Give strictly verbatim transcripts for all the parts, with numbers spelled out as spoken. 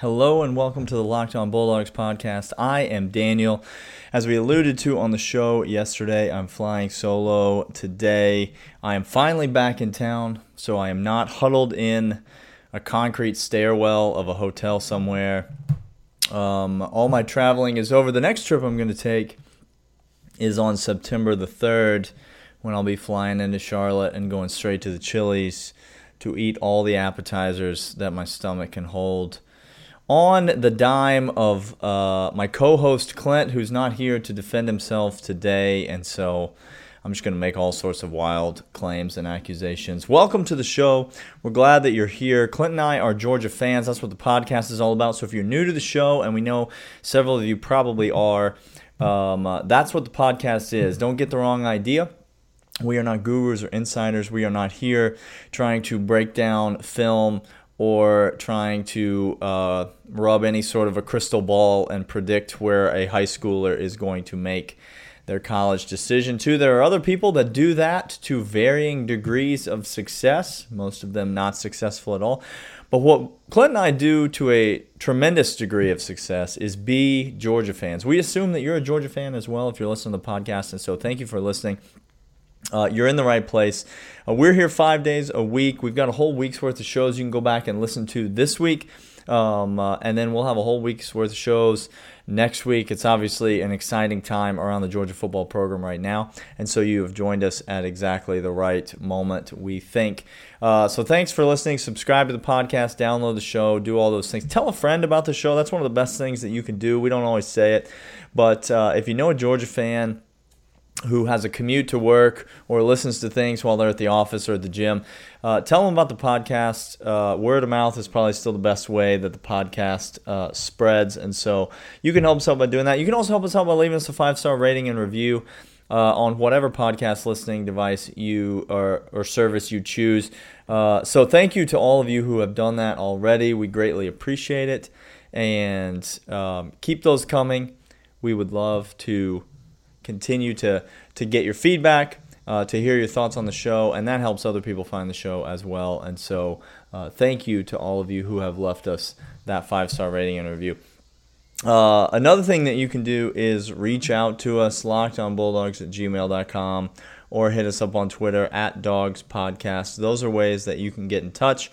Hello and welcome to the Locked On Bulldogs podcast. I am Daniel. As we alluded to on the show yesterday, I'm flying solo today. I am finally back in town, so I am not huddled in a concrete stairwell of a hotel somewhere. Um, all my traveling is over. The next trip I'm going to take is on September the third, when I'll be flying into Charlotte and going straight to the Chili's to eat all the appetizers that my stomach can hold. On the dime of uh, my co-host Clint, who's not here to defend himself today, and so I'm just going to make all sorts of wild claims and accusations. Welcome to the show. We're glad that you're here. Clint and I are Georgia fans. That's what the podcast is all about. So if you're new to the show, and we know several of you probably are, um, uh, that's what the podcast is. Don't get the wrong idea. We are not gurus or insiders. We are not here trying to break down film or trying to uh, rub any sort of a crystal ball and predict where a high schooler is going to make their college decision too. There are other people that do that to varying degrees of success, most of them not successful at all. But what Clint and I do to a tremendous degree of success is be Georgia fans. We assume that you're a Georgia fan as well if you're listening to the podcast, and so thank you for listening. Uh, you're in the right place. Uh, we're here five days a week. We've got a whole week's worth of shows you can go back and listen to this week. Um, uh, and then we'll have a whole week's worth of shows next week. It's obviously an exciting time around the Georgia football program right now. And so you have joined us at exactly the right moment, we think. Uh, so thanks for listening. Subscribe to the podcast, download the show, do all those things. Tell a friend about the show. That's one of the best things that you can do. We don't always say it. But uh, if you know a Georgia fan who has a commute to work or listens to things while they're at the office or at the gym, uh, tell them about the podcast. Uh, word of mouth is probably still the best way that the podcast uh, spreads, and so you can help us out by doing that. You can also help us out by leaving us a five-star rating and review uh, on whatever podcast listening device you or, or service you choose. Uh, so thank you to all of you who have done that already. We greatly appreciate it, and um, keep those coming. We would love to continue to to get your feedback, uh, to hear your thoughts on the show, and that helps other people find the show as well. And so uh, thank you to all of you who have left us that five-star rating and review. Uh, another thing that you can do is reach out to us, locked on bulldogs at gmail dot com, or hit us up on Twitter, at Dogs Podcast. Those are ways that you can get in touch,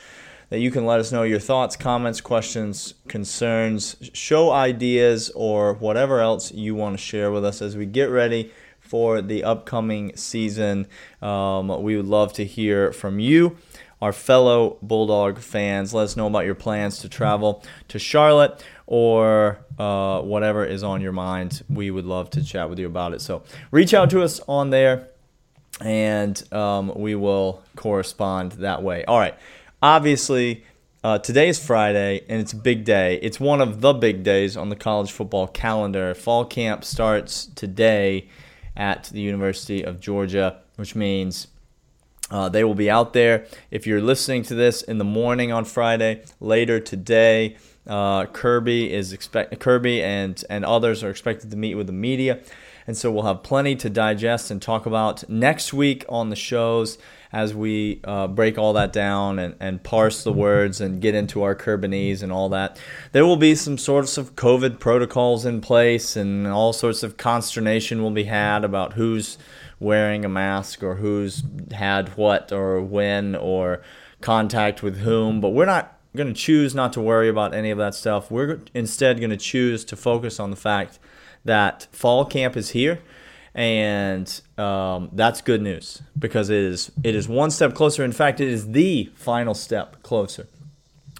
that you can let us know your thoughts, comments, questions, concerns, show ideas, or whatever else you want to share with us as we get ready for the upcoming season. Um, we would love to hear from you, our fellow Bulldog fans. Let us know about your plans to travel to Charlotte or uh, whatever is on your mind. We would love to chat with you about it. So reach out to us on there, and um, we will correspond that way. All right. Obviously, uh, today is Friday, and it's a big day. It's one of the big days on the college football calendar. Fall camp starts today at the University of Georgia, which means uh, they will be out there. If you're listening to this in the morning on Friday, later today, uh, Kirby is expect Kirby and and others are expected to meet with the media. And so we'll have plenty to digest and talk about next week on the shows as we uh, break all that down and, and parse the words and get into our Kerbinese and all that. There will be some sorts of COVID protocols in place, and all sorts of consternation will be had about who's wearing a mask or who's had what or when or contact with whom. But we're not going to choose not to worry about any of that stuff. We're instead going to choose to focus on the fact that fall camp is here, and um, that's good news, because it is it is one step closer. In fact, it is the final step closer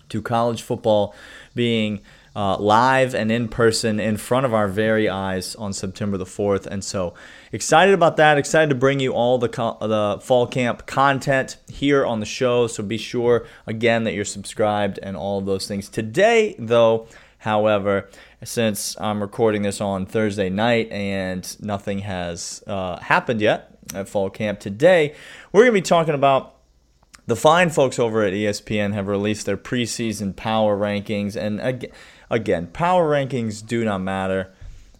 to college football being uh, live and in person in front of our very eyes on September the fourth. And so excited about that, excited to bring you all the, co- the fall camp content here on the show. So be sure, again, that you're subscribed and all of those things. Today, though, however, since I'm recording this on Thursday night and nothing has uh, happened yet at fall camp, today we're going to be talking about the fine folks over at E S P N have released their preseason power rankings. And ag- again, power rankings do not matter.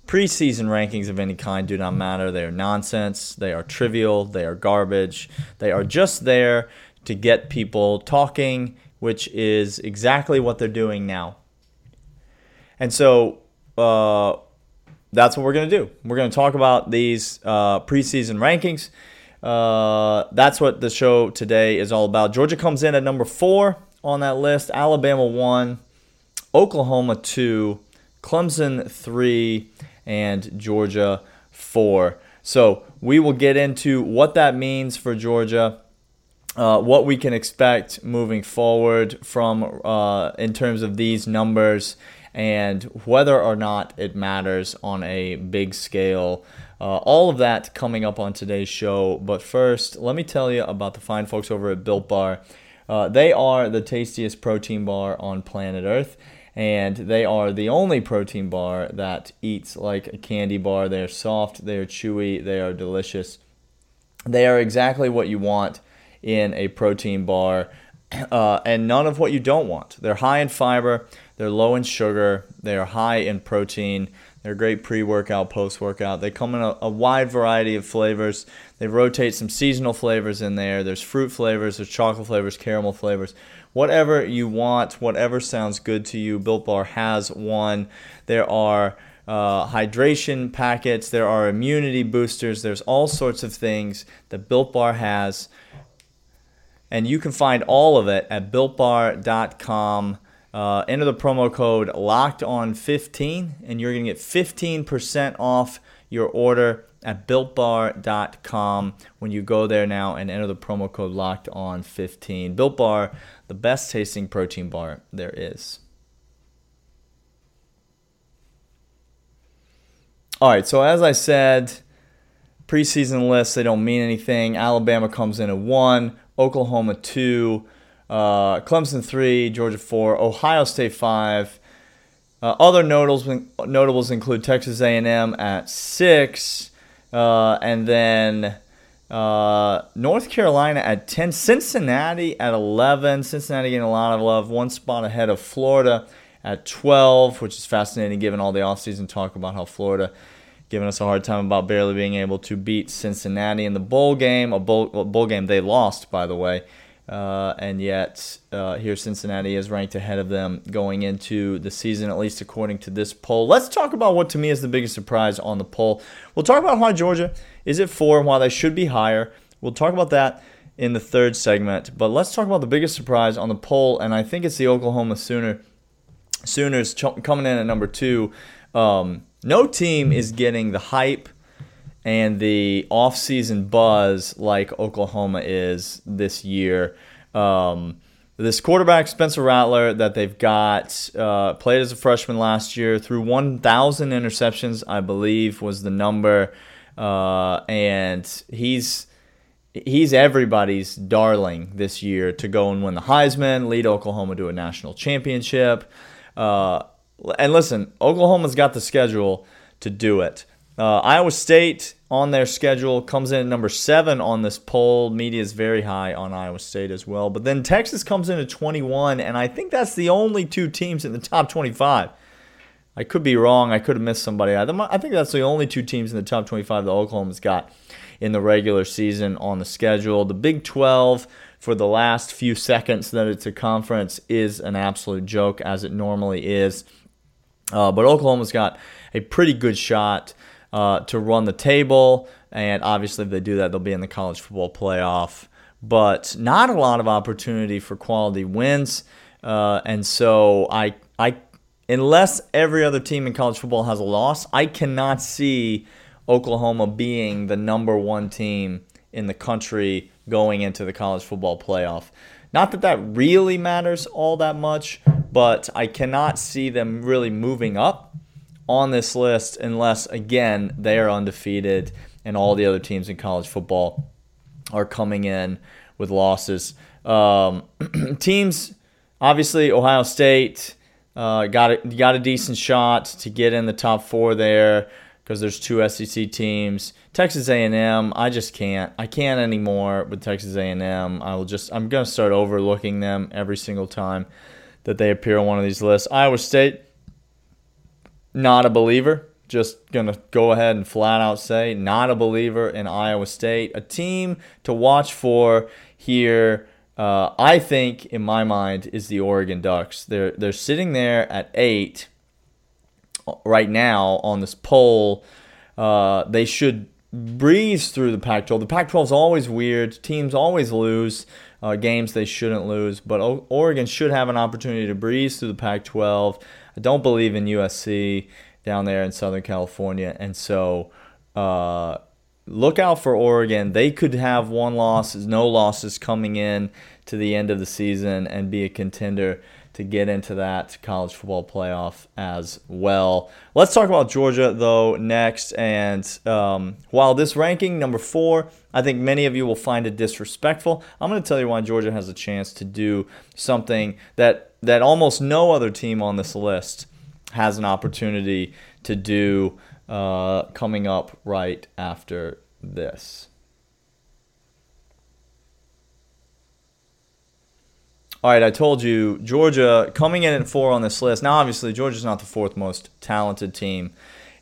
Preseason rankings of any kind do not matter. They are nonsense. They are trivial. They are garbage. They are just there to get people talking, which is exactly what they're doing now. And so uh, that's what we're going to do. We're going to talk about these uh, preseason rankings. Uh, that's what the show today is all about. Georgia comes in at number four on that list. Alabama one, Oklahoma two, Clemson three, and Georgia four. So we will get into what that means for Georgia, uh, what we can expect moving forward from uh, in terms of these numbers, and whether or not it matters on a big scale. Uh, all of that coming up on today's show. But first, let me tell you about the fine folks over at Built Bar. Uh, they are the tastiest protein bar on planet Earth, and they are the only protein bar that eats like a candy bar. They are soft, they are chewy, they are delicious. They are exactly what you want in a protein bar, uh, and none of what you don't want. They're high in fiber, they're low in sugar, they are high in protein. They're great pre-workout, post-workout. They come in a, a wide variety of flavors. They rotate some seasonal flavors in there. There's fruit flavors, there's chocolate flavors, caramel flavors. Whatever you want, whatever sounds good to you, Built Bar has one. There are uh, hydration packets. There are immunity boosters. There's all sorts of things that Built Bar has. And you can find all of it at built bar dot com. Uh, enter the promo code locked on fifteen, and you're going to get fifteen percent off your order at built bar dot com when you go there now and enter the promo code locked on fifteen. Built Bar, the best tasting protein bar there is. All right, so as I said, preseason lists, they don't mean anything. Alabama comes in at one, Oklahoma two, Uh, Clemson three, Georgia four, Ohio State five. Uh, other notables, notables include Texas A and M at six, uh, and then uh, North Carolina at ten, Cincinnati at eleven. Cincinnati getting a lot of love, one spot ahead of Florida at twelve, which is fascinating given all the offseason talk about how Florida giving us a hard time about barely being able to beat Cincinnati in the bowl game, a bowl, a bowl game they lost, by the way. Uh, and yet, uh, here Cincinnati is ranked ahead of them going into the season, at least according to this poll. Let's talk about what to me is the biggest surprise on the poll. We'll talk about why Georgia is at four and why they should be higher. We'll talk about that in the third segment. But let's talk about the biggest surprise on the poll, and I think it's the Oklahoma Sooner. Sooners ch- coming in at number two. Um, no team is getting the hype and the offseason buzz like Oklahoma is this year. Um, this quarterback, Spencer Rattler, that they've got, uh, played as a freshman last year, threw one thousand interceptions, I believe was the number. Uh, and he's he's everybody's darling this year to go and win the Heisman, lead Oklahoma to a national championship. Uh, and listen, Oklahoma's got the schedule to do it. Uh, Iowa State on their schedule comes in at number seven on this poll. Media is very high on Iowa State as well. But then Texas comes in at twenty-one, and I think that's the only two teams in the top twenty-five. I could be wrong. I could have missed somebody. I think that's the only two teams in the top twenty-five that Oklahoma's got in the regular season on the schedule. The Big twelve, for the last few seconds that it's a conference, is an absolute joke, as it normally is. Uh, but Oklahoma's got a pretty good shot Uh, to run the table, and obviously if they do that, they'll be in the college football playoff, but not a lot of opportunity for quality wins, uh, and so I, I, unless every other team in college football has a loss, I cannot see Oklahoma being the number one team in the country going into the college football playoff. Not that that really matters all that much, but I cannot see them really moving up on this list unless, again, they are undefeated and all the other teams in college football are coming in with losses. Um, teams, obviously, Ohio State uh, got, a, got a decent shot to get in the top four there because there's two S E C teams. Texas A and M, I just can't. I can't anymore with Texas A and M. I will just, I'm going to start overlooking them every single time that they appear on one of these lists. Iowa State, not a believer, just going to go ahead and flat out say not a believer in Iowa State. A team to watch for here, uh, I think, in my mind, is the Oregon Ducks. They're, they're sitting there at eight, right now on this poll, uh, they should breeze through the Pac twelve. The Pac twelve is always weird. Teams always lose uh, games they shouldn't lose, but o- Oregon should have an opportunity to breeze through the Pac twelve. I don't believe in U S C down there in Southern California, and so uh, look out for Oregon. They could have one loss, no losses coming in to the end of the season and be a contender to get into that college football playoff as well. Let's talk about Georgia, though, next. And um, while this ranking, number four, I think many of you will find it disrespectful. I'm going to tell you why Georgia has a chance to do something that, that almost no other team on this list has an opportunity to do uh, coming up right after this. All right, I told you, Georgia coming in at four on this list. Now, obviously, Georgia's not the fourth most talented team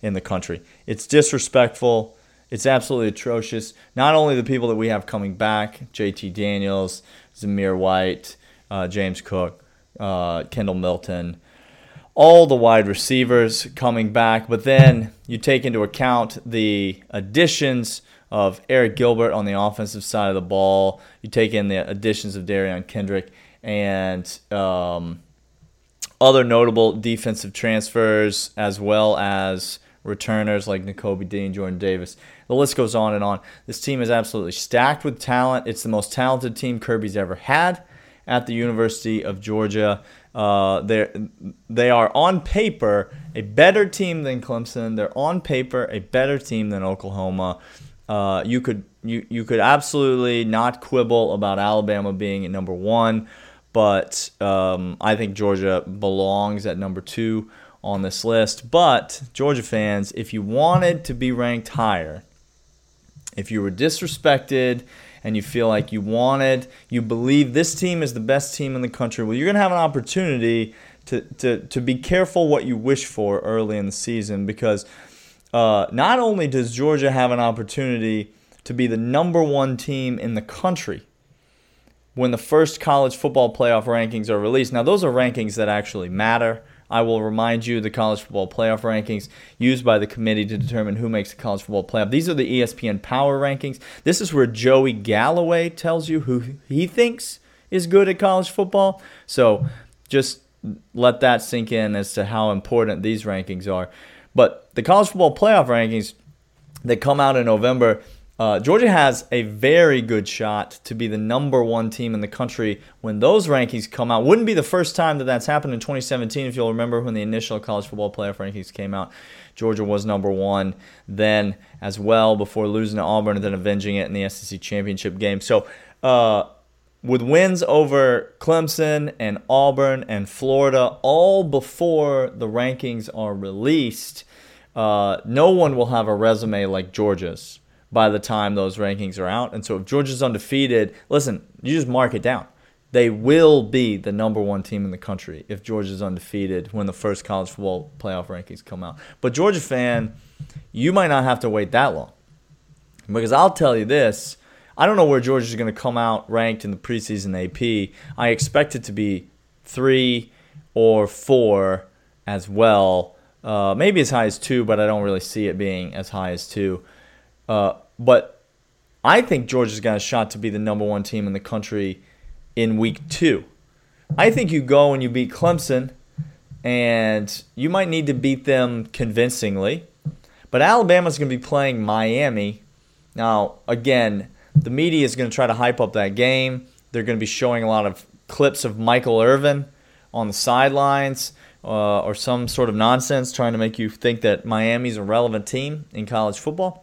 in the country. It's disrespectful. It's absolutely atrocious. Not only the people that we have coming back, J T Daniels, Zamir White, uh, James Cook, uh, Kendall Milton, all the wide receivers coming back, but then you take into account the additions of Eric Gilbert on the offensive side of the ball. You take in the additions of Darion Kendrick and um, other notable defensive transfers, as well as returners like Nakobe Dean, Jordan Davis. The list goes on and on. This team is absolutely stacked with talent. It's the most talented team Kirby's ever had at the University of Georgia. Uh, they they are on paper a better team than Clemson. They're on paper a better team than Oklahoma. Uh, you could you you could absolutely not quibble about Alabama being at number one. But um, I think Georgia belongs at number two on this list. But, Georgia fans, if you wanted to be ranked higher, if you were disrespected and you feel like you wanted, you believe this team is the best team in the country, well, you're going to have an opportunity to, to, to be careful what you wish for early in the season, because uh, not only does Georgia have an opportunity to be the number one team in the country when the first college football playoff rankings are released. Now, those are rankings that actually matter. I will remind you, the college football playoff rankings used by the committee to determine who makes the college football playoff. These are the E S P N power rankings. This is where Joey Galloway tells you who he thinks is good at college football. So just let that sink in as to how important these rankings are. But the college football playoff rankings that come out in November, Uh, Georgia has a very good shot to be the number one team in the country when those rankings come out. Wouldn't be the first time that that's happened in twenty seventeen, if you'll remember when the initial college football playoff rankings came out. Georgia was number one then as well, before losing to Auburn and then avenging it in the S E C championship game. So uh, with wins over Clemson and Auburn and Florida, all before the rankings are released, uh, no one will have a resume like Georgia's by the time those rankings are out. And so if Georgia's undefeated, listen, you just mark it down. They will be the number one team in the country if Georgia's undefeated when the first college football playoff rankings come out. But Georgia fan, you might not have to wait that long. Because I'll tell you this, I don't know where Georgia's going to come out ranked in the preseason A P. I expect it to be three or four as well. Uh, maybe as high as two, but I don't really see it being as high as two. Uh, But I think Georgia's got a shot to be the number one team in the country in week two. I think you go and you beat Clemson, and you might need to beat them convincingly. But Alabama's going to be playing Miami. Now, again, the media is going to try to hype up that game. They're going to be showing a lot of clips of Michael Irvin on the sidelines uh, or some sort of nonsense trying to make you think that Miami's a relevant team in college football.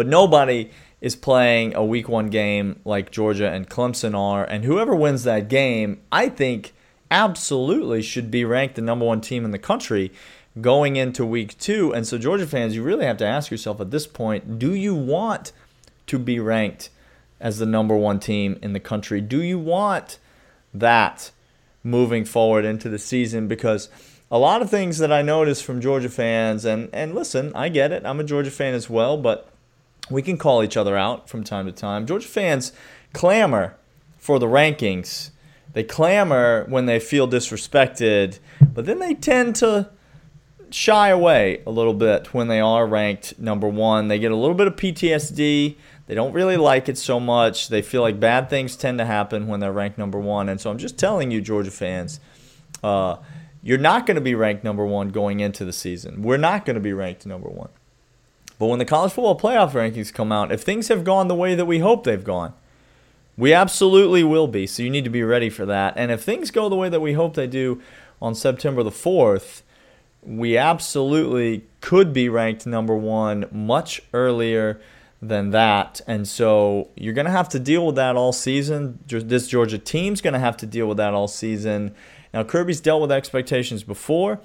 But nobody is playing a week one game like Georgia and Clemson are. And whoever wins that game, I think, absolutely should be ranked the number one team in the country going into week two. And so, Georgia fans, you really have to ask yourself at this point, do you want to be ranked as the number one team in the country? Do you want that moving forward into the season? Because a lot of things that I notice from Georgia fans, and, and listen, I get it. I'm a Georgia fan as well, but we can call each other out from time to time. Georgia fans clamor for the rankings. They clamor when they feel disrespected, but then they tend to shy away a little bit when they are ranked number one. They get a little bit of P T S D. They don't really like it so much. They feel like bad things tend to happen when they're ranked number one. And so I'm just telling you, Georgia fans, uh, you're not going to be ranked number one going into the season. We're not going to be ranked number one. But when the college football playoff rankings come out, if things have gone the way that we hope they've gone, we absolutely will be. So you need to be ready for that. And if things go the way that we hope they do on September the fourth, we absolutely could be ranked number one much earlier than that. And so you're going to have to deal with that all season. This Georgia team's going to have to deal with that all season. Now, Kirby's dealt with expectations before.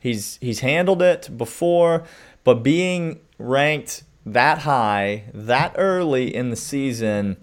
He's he's handled it before. But being ranked that high, that early in the season,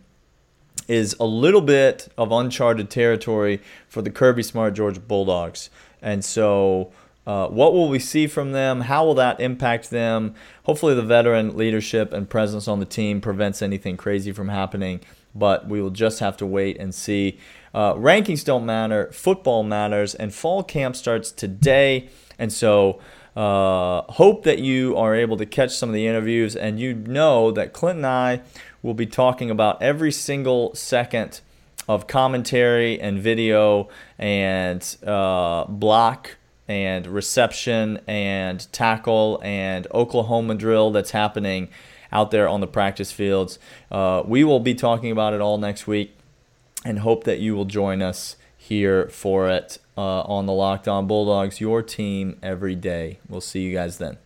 is a little bit of uncharted territory for the Kirby Smart Georgia Bulldogs. And so uh, what will we see from them? How will that impact them? Hopefully the veteran leadership and presence on the team prevents anything crazy from happening, but we will just have to wait and see. Uh, rankings don't matter. Football matters. And fall camp starts today. And so uh, hope that you are able to catch some of the interviews. And you know that Clint and I we'll be talking about every single second of commentary and video and uh, block and reception and tackle and Oklahoma drill that's happening out there on the practice fields. Uh, we will be talking about it all next week and hope that you will join us here for it uh, on the Locked On Bulldogs, your team every day. We'll see you guys then.